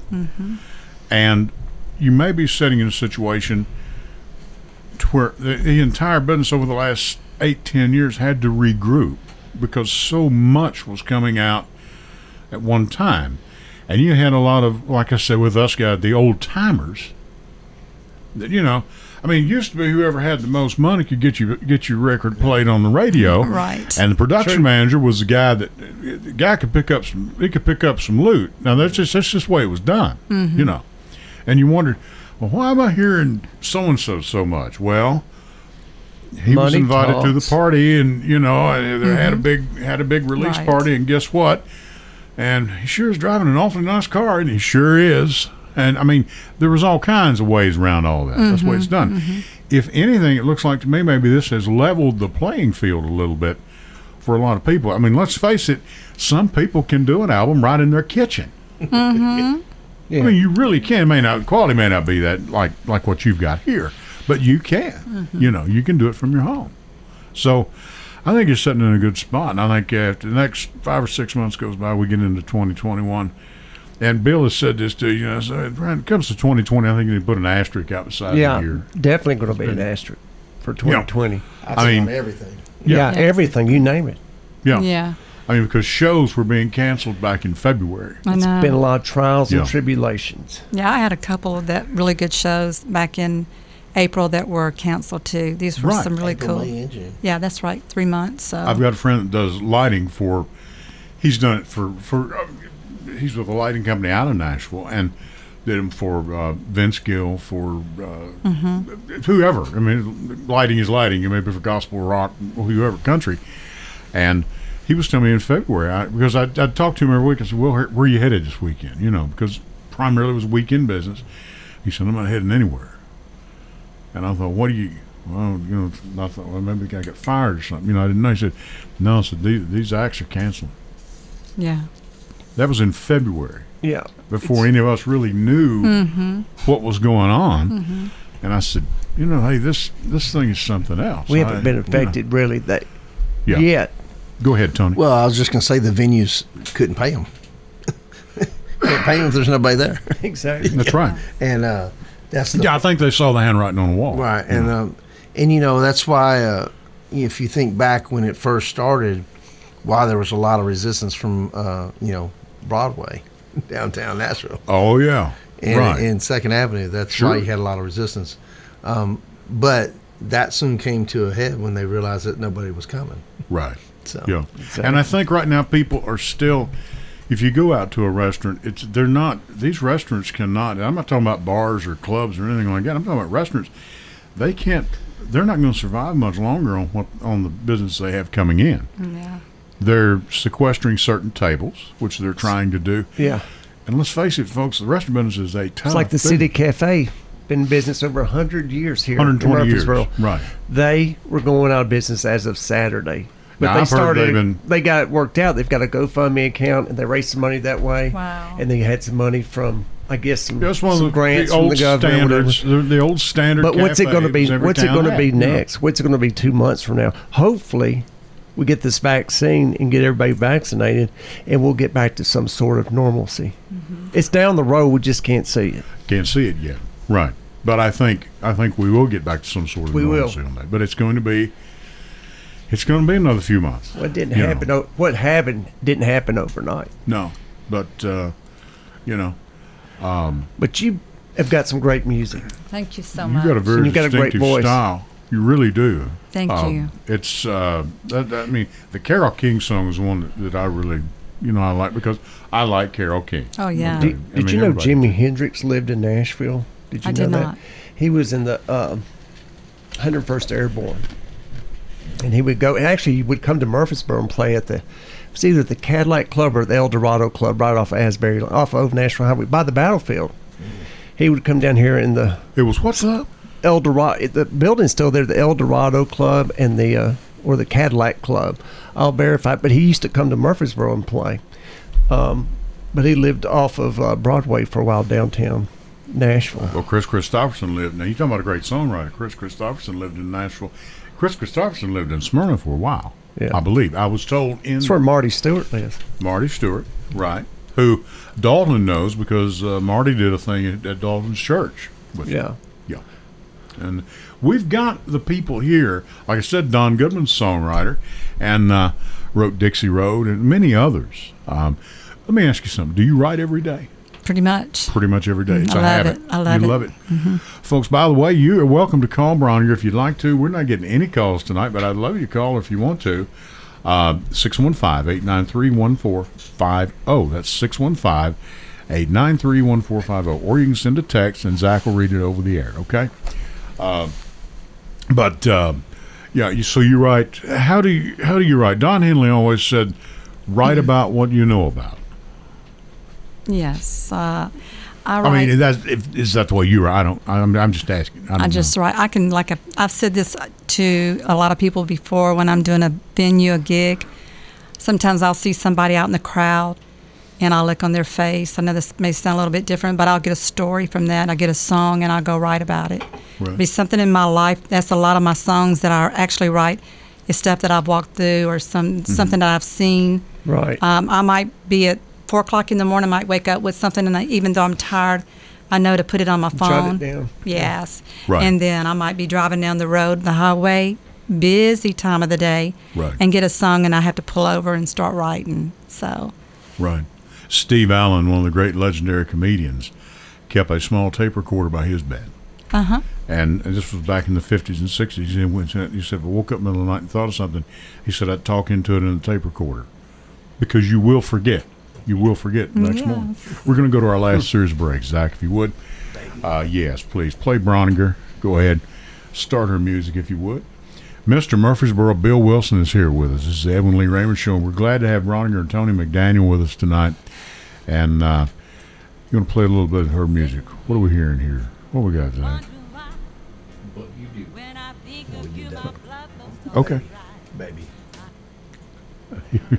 and you may be sitting in a situation to where the entire business over the last 8-10 years had to regroup, because so much was coming out at one time. And you had a lot of, like I said, with us guys, the old timers you know, I mean, it used to be whoever had the most money could get your record played on the radio. Right. And the production manager was the guy that could pick up some loot. Now that's just the way it was done. Mm-hmm. You know, and you wondered, well, why am I hearing so and so much? Well, he was invited to the party, and you know, mm-hmm. they had a big release party, and guess what? And he sure is driving an awfully nice car, and he sure is. And, I mean, there was all kinds of ways around all that. Mm-hmm, that's the way it's done. Mm-hmm. If anything, it looks like to me maybe this has leveled the playing field a little bit for a lot of people. I mean, let's face it, some people can do an album right in their kitchen. Mm-hmm. Yeah. I mean, you really can. Quality may not be that like what you've got here, but you can. Mm-hmm. You know, you can do it from your home. So I think you're sitting in a good spot. And I think after the next 5 or 6 months goes by, we get into 2021. And Bill has said this to you, know, so when it comes to 2020, I think you need to put an asterisk out beside the year. Yeah, definitely going to be an asterisk for 2020. I mean, everything. Yeah, everything. You name it. Yeah. Yeah. I mean, because shows were being canceled back in February. I know. It's been a lot of trials and tribulations. Yeah, I had a couple of that really good shows back in April that were canceled, too. These were some really cool. Yeah, that's right. 3 months. So. I've got a friend that does lighting for, he's done it for he's with a lighting company out of Nashville and did them for Vince Gill, for whoever. I mean, lighting is lighting. It may be for gospel, rock, whoever, country. And he was telling me in February, because I talked to him every week. I said, well, where are you headed this weekend? You know, because primarily it was weekend business. He said, I'm not heading anywhere. And I thought, what do you... Well, you know, I thought, well, maybe I got fired or something. You know, I didn't know. He said, no, I said, these acts are canceling. Yeah. That was in February. Yeah. Before any of us really knew what was going on. Mm-hmm. And I said, you know, hey, this thing is something else. We haven't been affected really yet. Go ahead, Tony. Well, I was just going to say the venues couldn't pay them. Can't pay them if there's nobody there. Exactly. That's right. And that's I think they saw the handwriting on the wall. Right. And, you know, that's why if you think back when it first started, why there was a lot of resistance from, you know, Broadway, downtown Nashville. Oh, yeah. And, and Second Avenue. That's why you had a lot of resistance. But that soon came to a head when they realized that nobody was coming. Right. So, yeah. Exactly. And I think right now people are still, if you go out to a restaurant, these restaurants cannot, I'm not talking about bars or clubs or anything like that. I'm talking about restaurants. They're not going to survive much longer on the business they have coming in. Yeah. They're sequestering certain tables, which they're trying to do. Yeah. And let's face it, folks, the restaurant business is a ton. It's like the City Cafe, been in business over 100 years here. 120 years. Right. They were going out of business as of Saturday. But now, they got it worked out. They've got a GoFundMe account, and they raised some money that way. Wow. And they had some money from, I guess, some grants from the government. The old standard. But what's it going to be? What's it going to be next? What's it going to be 2 months from now? Hopefully we get this vaccine and get everybody vaccinated, and we'll get back to some sort of normalcy. Mm-hmm. It's down the road. We just can't see it. Can't see it yet. Right. But I think we will get back to some sort of normalcy on that. But it's going to be another few months. What didn't happen? What happened didn't happen overnight. No. But you know. But you have got some great music. Thank you so much. You've got a very distinctive style. You really do. Thank you. It's, I mean, the Carole King song is one that I really, you know, I like because I like Carole King. Oh, yeah. Did you know Jimi Hendrix lived in Nashville? Did you know that? I did not. He was in the 101st Airborne. And he would go, and actually, he would come to Murfreesboro and play at it's either the Cadillac Club or the El Dorado Club right off of Asbury, off of National Highway, by the battlefield. He would come down here in the. It was what's up? El Dorado, the building's still there, the El Dorado Club and the or the Cadillac Club. I'll verify, but he used to come to Murfreesboro and play. But he lived off of Broadway for a while downtown Nashville. Well, Kris Kristofferson lived. Now, you're talking about a great songwriter. Kris Kristofferson lived in Nashville. Kris Kristofferson lived in Smyrna for a while, I believe. I was told that's where Marty Stewart lives. Marty Stewart, right, who Dalton knows because Marty did a thing at Dalton's church with him. Yeah. And we've got the people here. Like I said, Don Goodman's songwriter and wrote Dixie Road and many others. Let me ask you something. Do you write every day? Pretty much every day. I love it. Mm-hmm. Folks, by the way, you are welcome to call Brauninger if you'd like to. We're not getting any calls tonight, but I'd love you to call if you want to. 615-893-1450. That's 615-893-1450. Or you can send a text and Zach will read it over the air, okay? So you write. How do you write? Don Henley always said, write about what you know about. Yes, I write. I mean, is that the way you write? I'm just asking. I just write. I can, like, I've said this to a lot of people before when I'm doing a gig. Sometimes I'll see somebody out in the crowd, and I'll look on their face. I know this may sound a little bit different, but I'll get a story from that. I'll get a song, and I'll go write about it. Right. It'll be something in my life. That's a lot of my songs that I actually write. It's stuff that I've walked through or something that I've seen. Right. I might be at 4 o'clock in the morning, I might wake up with something, and even though I'm tired, I know to put it on my phone. Jot it down. Yes. Right. And then I might be driving down the road, the highway, busy time of the day, right, and get a song, and I have to pull over and start writing. So. Right. Steve Allen, one of the great legendary comedians, kept a small tape recorder by his bed. Uh-huh. And this was back in the 50s and 60s. He said, if I woke up in the middle of the night and thought of something, he said, I'd talk into it in a tape recorder because you will forget. You will forget next morning. We're going to go to our last series break, Zach, if you would. Yes, please. Play Brauninger. Go ahead. Start her music, if you would. Mr. Murfreesboro, Bill Wilson is here with us. This is the Edwin Lee Raymer Show. We're glad to have Brauninger and Tony McDaniel with us tonight. And you're going to play a little bit of her music. What are we hearing here? What we got, Zach? What you do. What you don't. Okay. Baby. Okay.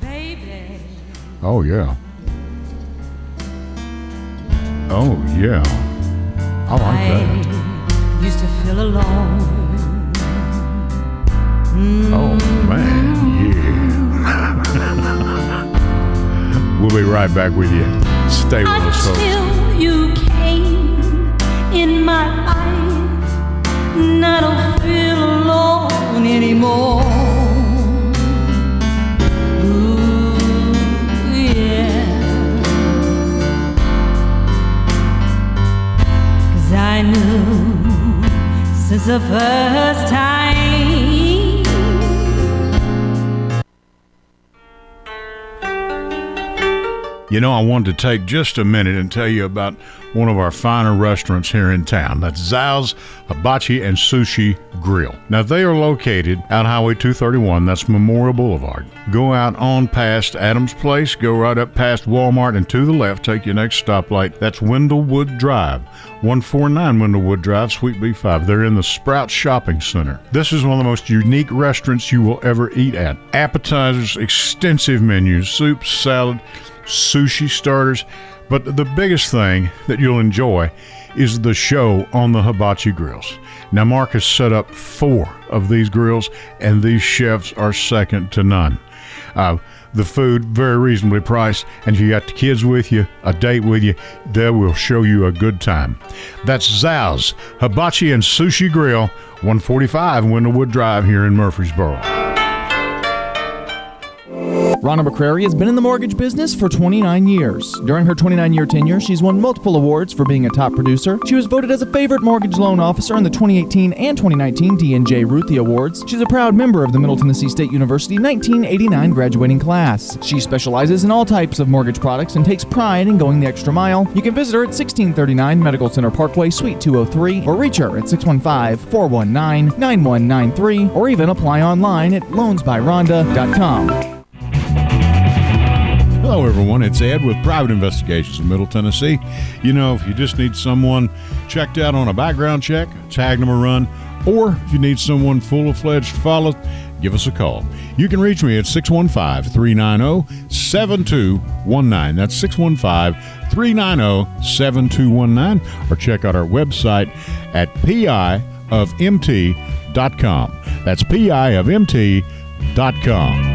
Baby. Oh, yeah. Oh, yeah. I like that. I used to feel alone. Mm-hmm. Oh, man, yeah. We'll be right back with you. Stay with us, folks. Until you came in my life, and I don't feel alone anymore. I knew since the first time I wanted to take just a minute and tell you about one of our finer restaurants here in town. That's Zao's Hibachi and Sushi Grill. Now, they are located out Highway 231. That's Memorial Boulevard. Go out on past Adams Place. Go right up past Walmart and to the left. Take your next stoplight. That's Wendellwood Drive, 149 Wendellwood Drive, Suite B5. They're in the Sprout Shopping Center. This is one of the most unique restaurants you will ever eat at. Appetizers, extensive menus, soup, salad, sushi starters. But the biggest thing that you'll enjoy is the show on the hibachi grills. Now, Mark has set up 4 of these grills, and these chefs are second to none. The food, very reasonably priced, and if you got the kids with you, a date with you, they will show you a good time. That's Zao's Hibachi and Sushi Grill, 145 Wendellwood Drive here in Murfreesboro. Rhonda McCrary has been in the mortgage business for 29 years. During her 29-year tenure, she's won multiple awards for being a top producer. She was voted as a favorite mortgage loan officer in the 2018 and 2019 D&J Ruthie Awards. She's a proud member of the Middle Tennessee State University 1989 graduating class. She specializes in all types of mortgage products and takes pride in going the extra mile. You can visit her at 1639 Medical Center Parkway, Suite 203, or reach her at 615-419-9193, or even apply online at loansbyrhonda.com. Hello, everyone. It's Ed with Private Investigations in Middle Tennessee. If you just need someone checked out on a background check, tag them a run, or if you need someone full-fledged to follow, give us a call. You can reach me at 615-390-7219. That's 615-390-7219. Or check out our website at piofmt.com. That's piofmt.com.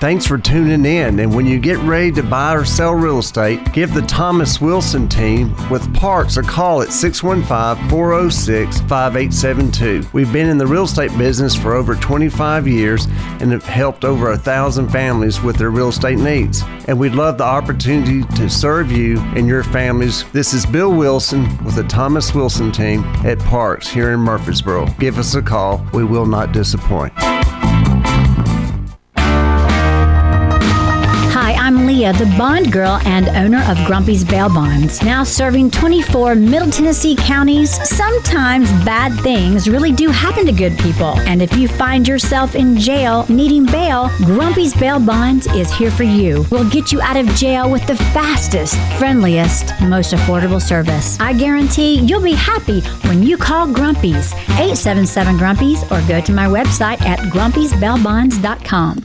Thanks for tuning in, and when you get ready to buy or sell real estate, give the Thomas Wilson team with Parks a call at 615-406-5872. We've been in the real estate business for over 25 years and have helped over 1,000 families with their real estate needs. And we'd love the opportunity to serve you and your families. This is Bill Wilson with the Thomas Wilson team at Parks here in Murfreesboro. Give us a call. We will not disappoint. I'm Leah, the Bond Girl and owner of Grumpy's Bail Bonds, now serving 24 Middle Tennessee counties. Sometimes bad things really do happen to good people, and if you find yourself in jail needing bail, Grumpy's Bail Bonds is here for you. We'll get you out of jail with the fastest, friendliest, most affordable service. I guarantee you'll be happy when you call Grumpy's, 877-GRUMPY'S, or go to my website at grumpysbailbonds.com.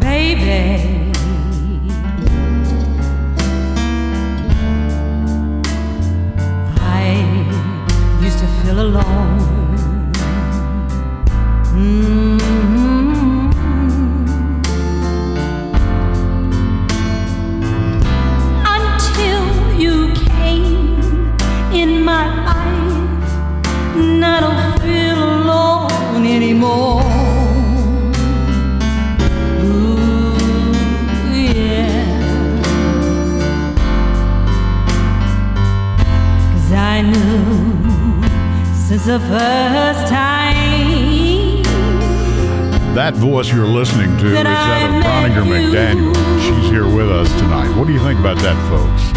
Baby, I used to feel alone. Until you came in my life, and I don't feel alone anymore. Since the first time. That voice you're listening to is that of Brauninger McDaniel. She's here with us tonight. What do you think about that, folks?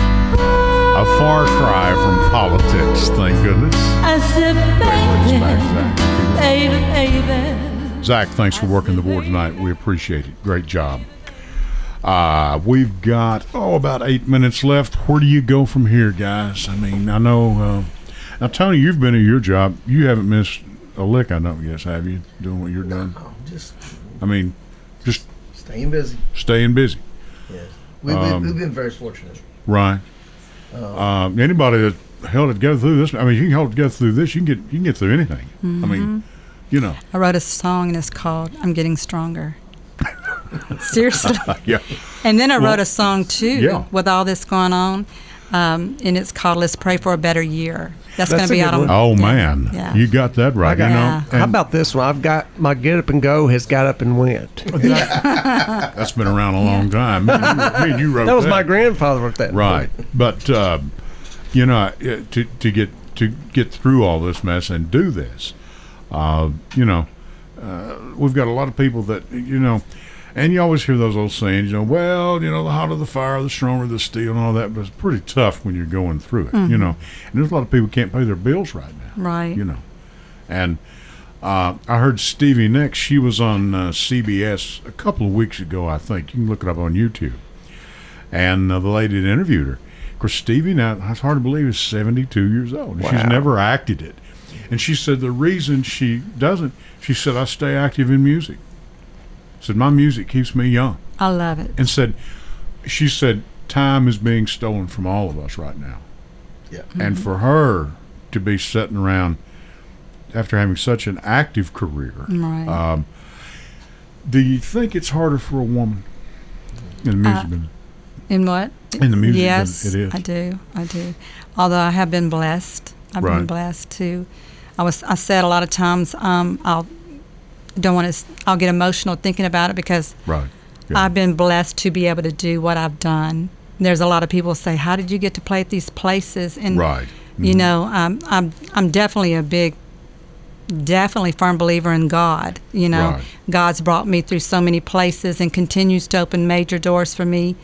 A far cry from politics, thank goodness. I said, baby, baby. Zach, thanks for working the board tonight. We appreciate it. Great job. We've got, about 8 minutes left. Where do you go from here, guys? I mean, I know... now, Tony, you've been at your job. You haven't missed a lick, I don't guess, have you, doing what you're doing? No, just staying busy. Staying busy. Yes. We've been very fortunate. Right. Anybody that held it together through this, I mean, you can hold it together through this, you can get through anything. Mm-hmm. I mean, you know. I wrote a song, and it's called I'm Getting Stronger. Seriously. Yeah. And then I wrote a song, too, with all this going on, and it's called Let's Pray for a Better Year. That's going to be out on... Oh, man. Yeah. You got that right. You know? How about this one? I've got... My Get Up and Go has got up and went. That's been around a long time. Man, you wrote that. Was my grandfather wrote that. Right. But, to get through all this mess and do this, we've got a lot of people that, and you always hear those old sayings, the hotter the fire, the stronger the steel, and all that. But it's pretty tough when you're going through it, And there's a lot of people who can't pay their bills right now. Right. And I heard Stevie Nicks, she was on CBS a couple of weeks ago, I think. You can look it up on YouTube. And the lady that interviewed her, of course, Stevie, now it's hard to believe, is 72 years old. Wow. She's never acted it. And she said the reason she said, I stay active in music. Said, my music keeps me young. I love it. And she said, time is being stolen from all of us right now. Yeah. Mm-hmm. And for her to be sitting around after having such an active career. Right. Do you think it's harder for a woman in the music business? In what? In the music business, it is. I do. Although I have been blessed. I've been blessed, too. I said a lot of times, I'll get emotional thinking about it because I've been blessed to be able to do what I've done. There's a lot of people say, how did you get to play at these places? And I'm definitely a big definitely firm believer in God. You know, right. God's brought me through so many places and continues to open major doors for me.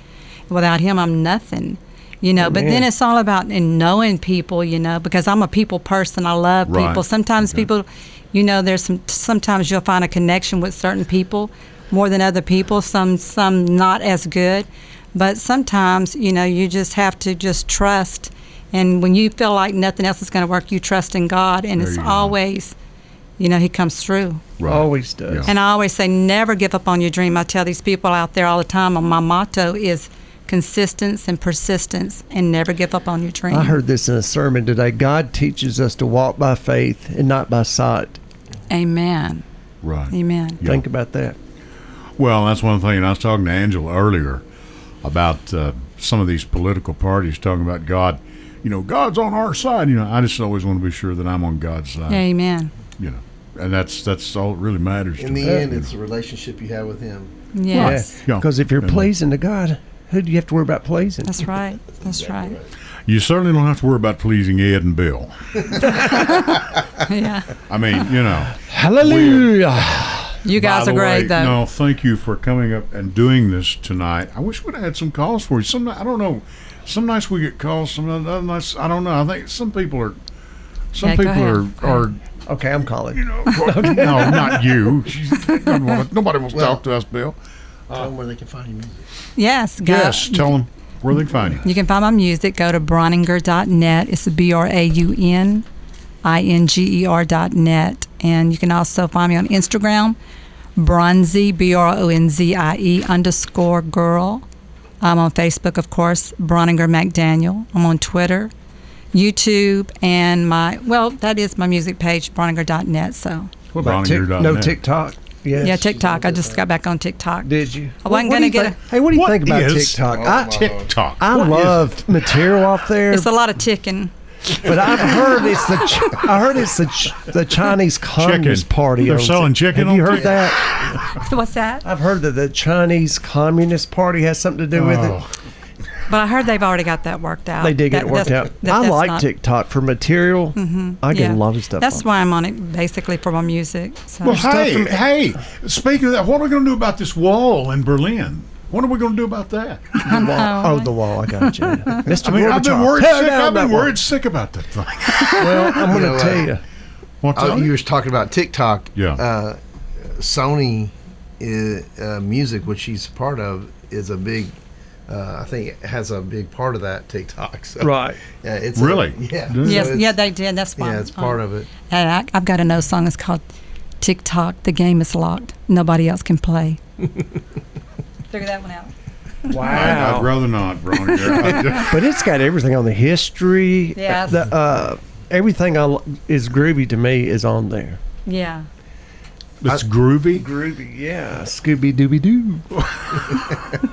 Without him, I'm nothing. You know, but then it's all about in knowing people, you know, because I'm a people person. I love people. Sometimes people, you know, there's sometimes you'll find a connection with certain people more than other people, some not as good. But sometimes, you know, you just have to just trust. And when you feel like nothing else is going to work, you trust in God. And it's always, you know, he comes through. Right. Always does. Yeah. And I always say, never give up on your dream. I tell these people out there all the time, my motto is, consistence and persistence, and never give up on your dream. I heard this in a sermon today. God teaches us to walk by faith and not by sight. Amen. Right. Amen. Yep. Think about that. Well, that's one thing. And I was talking to Angela earlier about some of these political parties talking about God. You know, God's on our side. You know, I just always want to be sure that I'm on God's side. Amen. You know, and that's all that really matters. In the end, it's the relationship you have with Him. Yes. Because if you're pleasing to God, who do you have to worry about pleasing? That's right. That's right. You certainly don't have to worry about pleasing Ed and Bill. Yeah. I mean, you know. Hallelujah. You guys are great, though. No, thank you for coming up and doing this tonight. I wish we'd had some calls for you. I don't know. Some nights we get calls. Some other nights, I don't know. I think some people are. Some people are. Okay, I'm calling. You know, okay. No, not you. Nobody wants to talk to us, Bill. Tell them where they can find your music. Yes. Tell them where they can find you. You can find my music. Go to Brauninger.net. It's BRAUNINGER.net. And you can also find me on Instagram, Bronzy, BRONZIE _girl. I'm on Facebook, of course, Brauninger McDaniel. I'm on Twitter, YouTube, and that is my music page, Brauninger.net. So. What about no TikTok? Yes. Yeah, TikTok. I just got back on TikTok. Did you? I wasn't going to get it. Hey, what do you think about TikTok? TikTok. I love material off there. It's a lot of ticking. But I've heard the Chinese Communist Party. They're selling chicken. Have you heard that? What's that? I've heard that the Chinese Communist Party has something to do with it. But I heard they've already got that worked out. They did get it worked out. I like TikTok for material. Mm-hmm. I get a lot of stuff. That's why I'm on it, basically, for my music. So. Well, hey, speaking of that, what are we going to do about this wall in Berlin? What are we going to do about that? The wall. Oh, the wall. I got you. Mr. I've been worried sick about that thing. Well, I'm going to tell you. You were talking about TikTok. Yeah. Sony Music, which she's part of, is a big... I think it has a big part of that TikTok. So, right. Yeah, it's really? They did. That's why. Yeah, it's part of it. And I've got an old song. It's called TikTok, the game is locked. Nobody else can play. Figure that one out. Wow. I'd rather not, bro. But it's got everything on the history. Yeah. Everything is groovy to me is on there. Yeah. It's groovy? Groovy, yeah. Scooby-Dooby-Doo.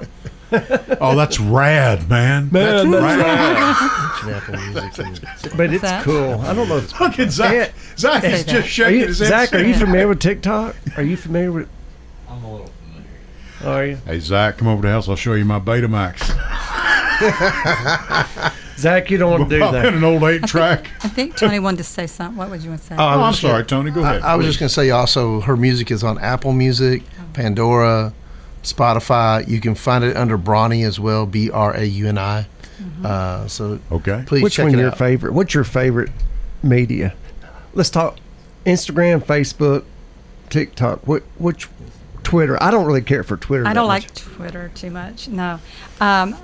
Oh, that's rad, man. That's rad. But it's cool. I don't know. Look at Zach. Zach is just shaking his head. Zach, are you familiar with TikTok? Are you familiar with? I'm a little familiar. Are you? Hey, Zach, come over to the house. I'll show you my Betamax. Zach, you don't want to do that. An old 8-track. I think Tony wanted to say something. What would you want to say? I'm sorry, Tony. Go ahead. I was just going to say also, her music is on Apple Music, Pandora, Spotify. You can find it under Brauny as well, Brauni. Please check it out. What's your favorite media? Let's talk Instagram, Facebook, TikTok. Which Twitter? I don't really care for Twitter. I don't like Twitter too much. No, I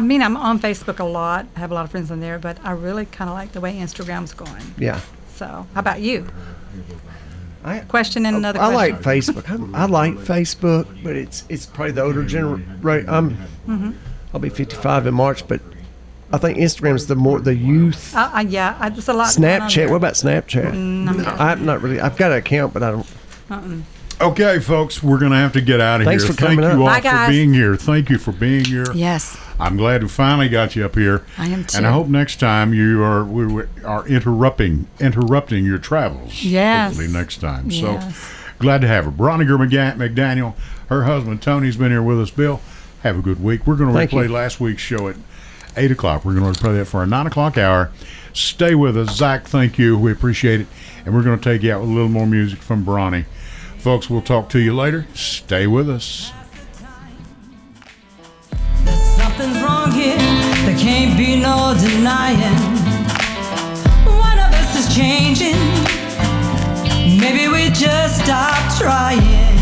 mean, I'm on Facebook a lot. I have a lot of friends on there, but I really kind of like the way Instagram's going. Yeah. So, how about you? Question. I like Facebook. I like Facebook, but it's probably the older generation. Right, I'll be 55 in March, but I think Instagram's the youth. There's a lot. Snapchat. What about Snapchat? I'm not really. I've got an account, but I don't. Okay, folks, we're going to have to get out of here. Thank you for being here. Yes. I'm glad we finally got you up here. I am too. And I hope next time we are interrupting your travels. Yes. Hopefully next time. Yes. So glad to have her. Brauninger McDaniel, her husband Tony's been here with us. Bill, have a good week. We're going to replay last week's show at 8 o'clock. We're going to play that for our 9 o'clock hour. Stay with us. Zach, thank you. We appreciate it. And we're going to take you out with a little more music from Brauninger. Folks, we'll talk to you later. Stay with us. There's something's wrong here. There can't be no denying. One of us is changing. Maybe we just stop trying.